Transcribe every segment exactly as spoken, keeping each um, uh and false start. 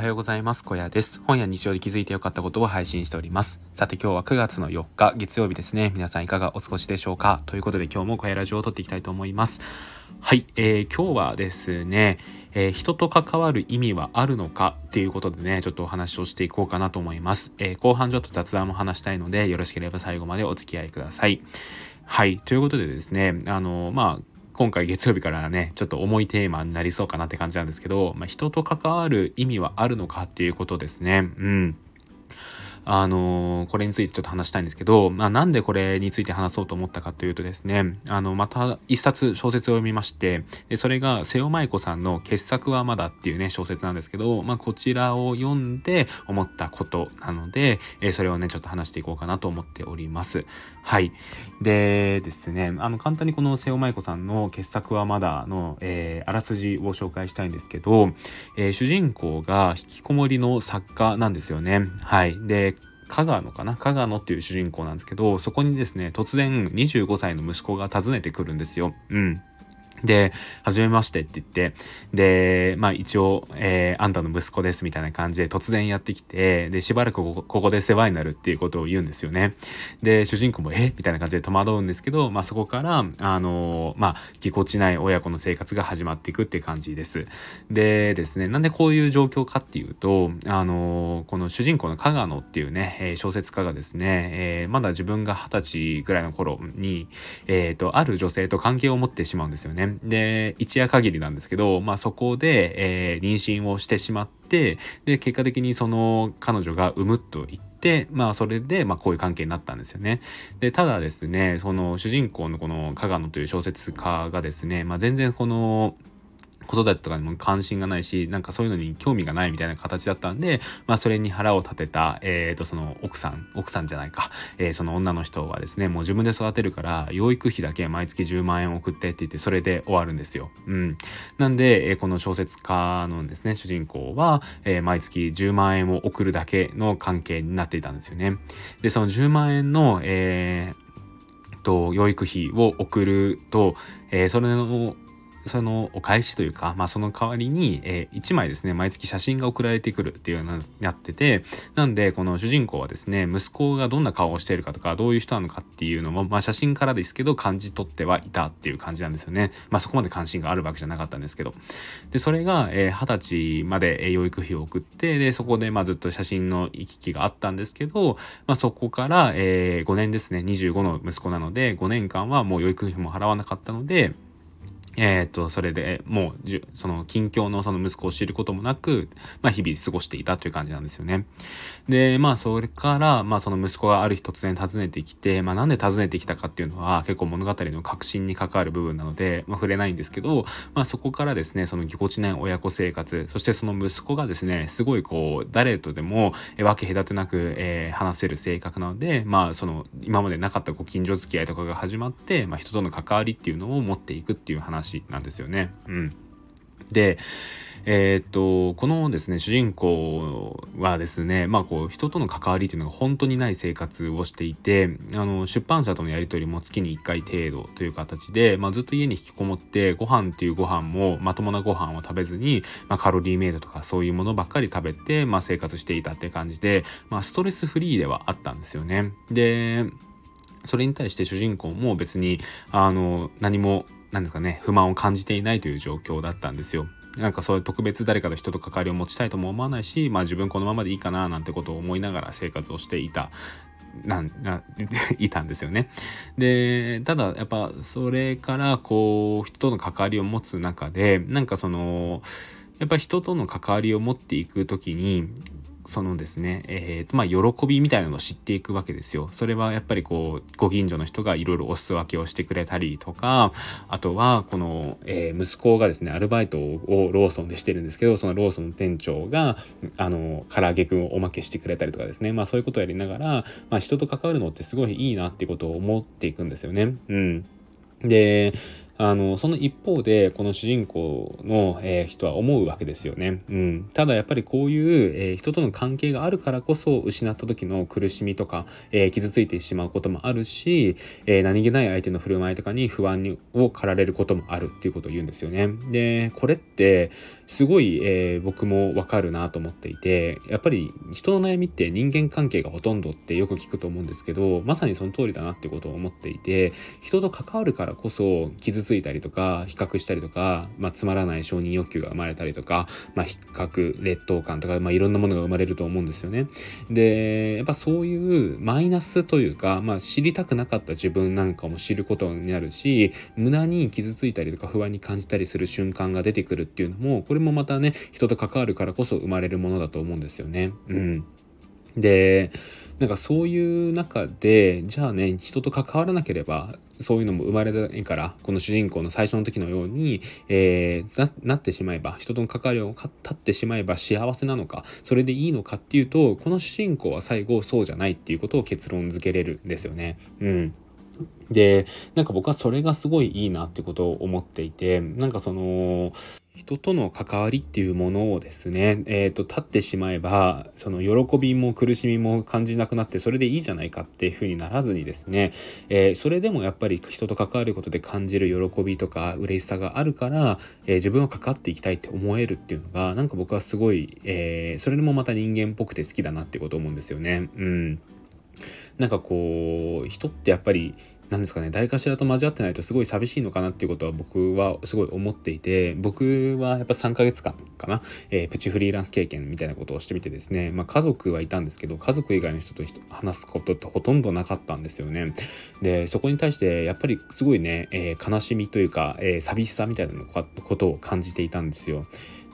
はようございます。小屋です。本や日常で気づいて良かったことを配信しております。さて今日はくがつのよっか月曜日ですね。皆さんいかがお過ごしでしょうか。ということで今日も小屋ラジオを撮っていきたいと思います。はい、えー、今日はですね、えー、人と関わる意味はあるのかっていうことでね、ちょっとお話をしていこうかなと思います。えー、後半ちょっと雑談も話したいので、よろしければ最後までお付き合いください。はい、ということでですね、あのー、まあ今回月曜日からねちょっと重いテーマになりそうかなって感じなんですけど、まあ、人と関わる意味はあるのかっていうことですね。うん、あのー、これについてちょっと話したいんですけど、まあ、なんでこれについて話そうと思ったかというとですね、あのまた一冊小説を読みまして、でそれが瀬尾まいこさんの傑作はまだっていうね小説なんですけど、まあ、こちらを読んで思ったことなので、えー、それをねちょっと話していこうかなと思っております。はい。でですね、あの簡単にこの瀬尾まいこさんの傑作はまだの、えー、あらすじを紹介したいんですけど、えー、主人公が引きこもりの作家なんですよね。はい。で加賀野かな加賀野っていう主人公なんですけど、そこにですね突然にじゅうごさいの息子が訪ねてくるんですよ。うん。で、はじめましてって言って、で、まあ一応、えー、あんたの息子ですみたいな感じで突然やってきて、で、しばらくここ、ここで世話になるっていうことを言うんですよね。で、主人公も、えみたいな感じで戸惑うんですけど、まあそこから、あのー、まあ、ぎこちない親子の生活が始まっていくって感じです。でですね、なんでこういう状況かっていうと、あのー、この主人公の加賀野っていうね、小説家がですね、えー、まだ自分が二十歳ぐらいの頃に、えっと、ある女性と関係を持ってしまうんですよね。で一夜限りなんですけど、まあ、そこで、えー、妊娠をしてしまって、で結果的にその彼女が産むと言ってで、まあそれでまあこういう関係になったんですよね。でただですね、その主人公のこの加賀野という小説家がですね、まあ、全然この子育てとかにも関心がないし、なんかそういうのに興味がないみたいな形だったんで、まあそれに腹を立てた、えっと、その奥さん、奥さんじゃないか、えー、その女の人はですね、もう自分で育てるから、養育費だけ毎月じゅうまんえん送ってって言って、それで終わるんですよ。うん。なんで、えー、この小説家のですね、主人公は、えー、毎月じゅうまんえんを送るだけの関係になっていたんですよね。で、そのじゅうまんえんの、えー、っと、養育費を送ると、えー、それの、そのお返しというか、まあ、その代わりに、えー、いちまいですね毎月写真が送られてくるっていうのになってて、なんでこの主人公はですね息子がどんな顔をしているかとかどういう人なのかっていうのも、まあ、写真からですけど感じ取ってはいたっていう感じなんですよね。まあそこまで関心があるわけじゃなかったんですけど、でそれがえー、はたちまで養育費を送って、でそこでまあずっと写真の行き来があったんですけど、まあ、そこからえーごねんですね、にじゅうごの息子なのでごねんかんはもう養育費も払わなかったので、えー、とそれでもうその近況のその息子を知ることもなく、まあ、日々過ごしていたという感じなんですよね。でまあそれから、まあ、その息子がある日突然訪ねてきて、まあ、なんで訪ねてきたかっていうのは結構物語の核心に関わる部分なので、まあ、触れないんですけど、まあ、そこからですねそのぎこちない親子生活、そしてその息子がですねすごいこう誰とでも分け隔てなく、えー、話せる性格なので、まあ、その今までなかったご近所付き合いとかが始まって、まあ、人との関わりっていうのを持っていくっていう話なんですよね。うん、で、えー、っとこのですね主人公はですね、まあこう人との関わりというのが本当にない生活をしていて、あの出版社とのやり取りも月にいっかい程度という形で、まあ、ずっと家に引きこもってご飯っていうご飯もまともなご飯を食べずに、まあ、カロリーメイトとかそういうものばっかり食べて、まあ、生活していたっていう感じで、まあ、ストレスフリーではあったんですよね。でそれに対して主人公も別にあの何もなんですかね、不満を感じていないという状況だったんですよ。なんかそういう特別誰かと人と関わりを持ちたいとも思わないし、まあ自分このままでいいかななんてことを思いながら生活をしていたなんないたんですよね。でただやっぱそれからこう人との関わりを持つ中で、なんかそのやっぱ人との関わりを持っていくときにそのですね、えーとまあ、喜びみたいなのを知っていくわけですよ。それはやっぱりこうご近所の人がいろいろお裾分けをしてくれたりとか、あとはこの、えー、息子がですねアルバイトをローソンでしてるんですけど、そのローソンの店長があの唐揚げくんをおまけしてくれたりとかですね、まあそういうことをやりながら、まあ、人と関わるのってすごいいいなってことを思っていくんですよね。うん、であのその一方でこの主人公の、えー、人は思うわけですよね、うん、ただやっぱりこういう、えー、人との関係があるからこそ失った時の苦しみとか、えー、傷ついてしまうこともあるし、えー、何気ない相手の振る舞いとかに不安にを駆られることもあるっていうことを言うんですよね。でこれってすごい、えー、僕もわかるなと思っていて、やっぱり人の悩みって人間関係がほとんどってよく聞くと思うんですけど、まさにその通りだなってことを思っていて、人と関わるからこそ傷ついたりとか比較したりとか、まあ、つまらない承認欲求が生まれたりとか、まあ、比較劣等感とか、まあ、いろんなものが生まれると思うんですよね。でやっぱそういうマイナスというか、まあ、知りたくなかった自分なんかも知ることになるし、無駄に傷ついたりとか不安に感じたりする瞬間が出てくるっていうのも、これもまたね人と関わるからこそ生まれるものだと思うんですよね。うんでなんかそういう中でじゃあね人と関わらなければそういうのも生まれないから、この主人公の最初の時のように、えー、な, なってしまえば人との関わりを立ってしまえば幸せなのか、それでいいのかっていうと、この主人公は最後そうじゃないっていうことを結論付けれるんですよね。うんでなんか僕はそれがすごいいいなってことを思っていて、なんかその人との関わりっていうものをですね、えーと、立ってしまえばその喜びも苦しみも感じなくなって、それでいいじゃないかっていうふうにならずにですね、えー、それでもやっぱり人と関わることで感じる喜びとか嬉しさがあるから、えー、自分は関わっていきたいって思えるっていうのがなんか僕はすごい、えー、それもまた人間っぽくて好きだなってこと思うんですよね。うんなんかこう人ってやっぱりなんですかね、誰かしらと交わってないとすごい寂しいのかなっていうことは僕はすごい思っていて、僕はやっぱさんかげつかんかな、えー、プチフリーランス経験みたいなことをしてみてですね、まあ、家族はいたんですけど家族以外の人と話すことってほとんどなかったんですよね。でそこに対してやっぱりすごいね、えー、悲しみというか、えー、寂しさみたいなことを感じていたんですよ。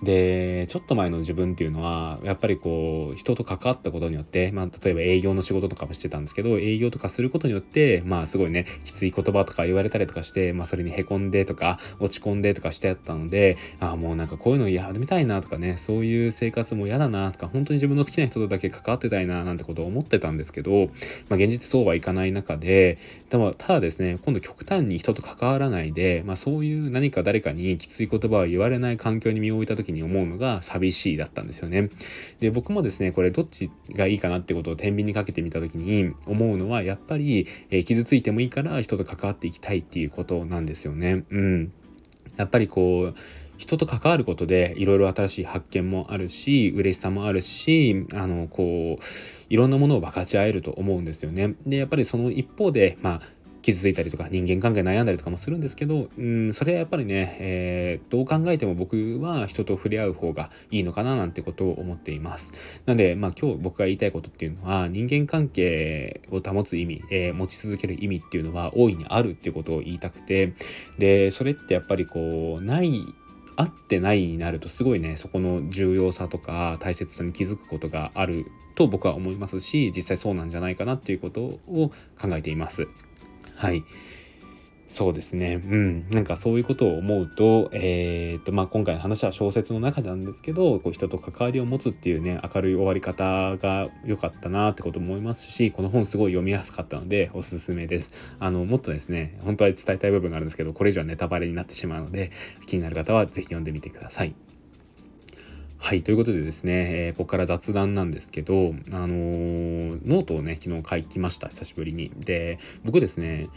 でちょっと前の自分っていうのはやっぱりこう人と関わったことによって、まあ、例えば営業の仕事とかもしてたんですけど、営業とかすることによってまあすごいねきつい言葉とか言われたりとかして、まあ、それにへこんでとか落ち込んでとかしてあったので、ああもうなんかこういうのやめたいなとかね、そういう生活も嫌だなとか、本当に自分の好きな人とだけ関わってたいななんてことを思ってたんですけど、まあ、現実そうはいかない中で、でもただですね今度極端に人と関わらないで、まあ、そういう何か誰かにきつい言葉を言われない環境に身を置いた時に思うのが寂しいだったんですよね。で僕もですねこれどっちがいいかなってことを天秤にかけてみた時に思うのはやっぱり、えー、傷ついてもいいから人と関わっていきたいっていうことなんですよね。うんやっぱりこう人と関わることでいろいろ新しい発見もあるし嬉しさもあるし、あのこういろんなものを分かち合えると思うんですよね。でやっぱりその一方でまあ傷ついたりとか人間関係悩んだりとかもするんですけど、うんそれはやっぱりね、えー、どう考えても僕は人と触れ合う方がいいのかななんてことを思っています。なので、まあ、今日僕が言いたいことっていうのは人間関係を保つ意味、えー、持ち続ける意味っていうのは大いにあるっていうことを言いたくて、でそれってやっぱりこうない合ってないになるとすごいねそこの重要さとか大切さに気づくことがあると僕は思いますし、実際そうなんじゃないかなっていうことを考えています。はいそうですね、うん、なんかそういうことを思うと、えーとまあ、今回の話は小説の中なんですけど、こう人と関わりを持つっていうね明るい終わり方が良かったなってことも思いますし、この本すごい読みやすかったのでおすすめです。あのもっとですね本当は伝えたい部分があるんですけど、これ以上はネタバレになってしまうので気になる方はぜひ読んでみてください。はいということでですね、えー、ここから雑談なんですけど、あのー、ノートをね昨日書きました、久しぶりに。で僕ですね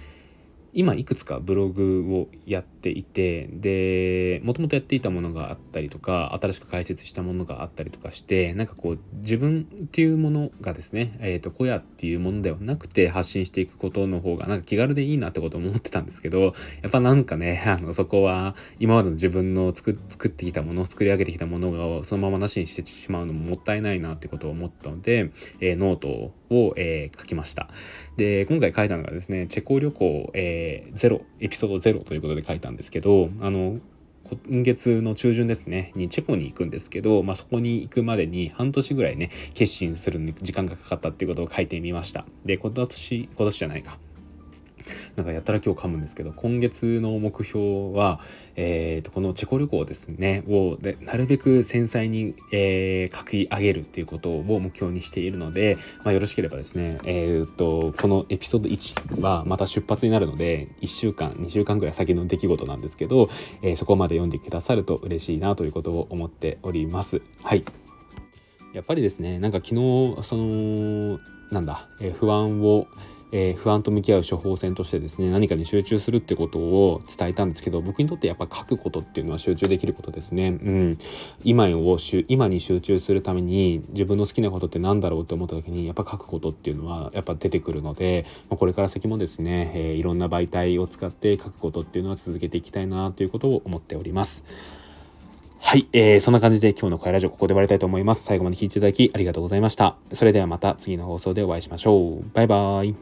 今いくつかブログをやっていて、でもともとやっていたものがあったりとか新しく解説したものがあったりとかして、なんかこう自分っていうものがですね、えーと、小屋っていうものではなくて発信していくことの方がなんか気軽でいいなってことを思ってたんですけど、やっぱなんかねあのそこは今までの自分の 作, 作ってきたもの作り上げてきたものをそのままなしにしてしまうのももったいないなってことを思ったので、えー、ノートをを、えー、書きました。で今回書いたのがですねチェコ旅行、えー、ゼロエピソードゼロということで書いたんですけど、あの今月の中旬ですねにチェコに行くんですけど、まあ、そこに行くまでに半年ぐらいね決心する時間がかかったっていうことを書いてみました。で今年今年じゃないかなんかやったら今日噛むんですけど、今月の目標は、えー、とこのチェコ旅行ですねをでなるべく繊細に、えー、書き上げるっていうことを目標にしているので、まあ、よろしければですね、えー、とこのエピソードいちはまた出発になるのでいっしゅうかんにしゅうかんぐらい先の出来事なんですけど、えー、そこまで読んでくださると嬉しいなということを思っております。はい、やっぱりですね、なんか昨日そのなんだ、えー、不安をえー、不安と向き合う処方箋としてですね、何かに集中するってことを伝えたんですけど、僕にとってやっぱ書くことっていうのは集中できることですね。うん、今を今に集中するために自分の好きなことってなんだろうって思った時にやっぱ書くことっていうのはやっぱ出てくるので、まあ、これから先もですね、えー、いろんな媒体を使って書くことっていうのは続けていきたいなということを思っております。はい、えー、そんな感じで今日の声ラジオここで終わりたいと思います。最後まで聞いていただきありがとうございました。それではまた次の放送でお会いしましょう。バイバイ。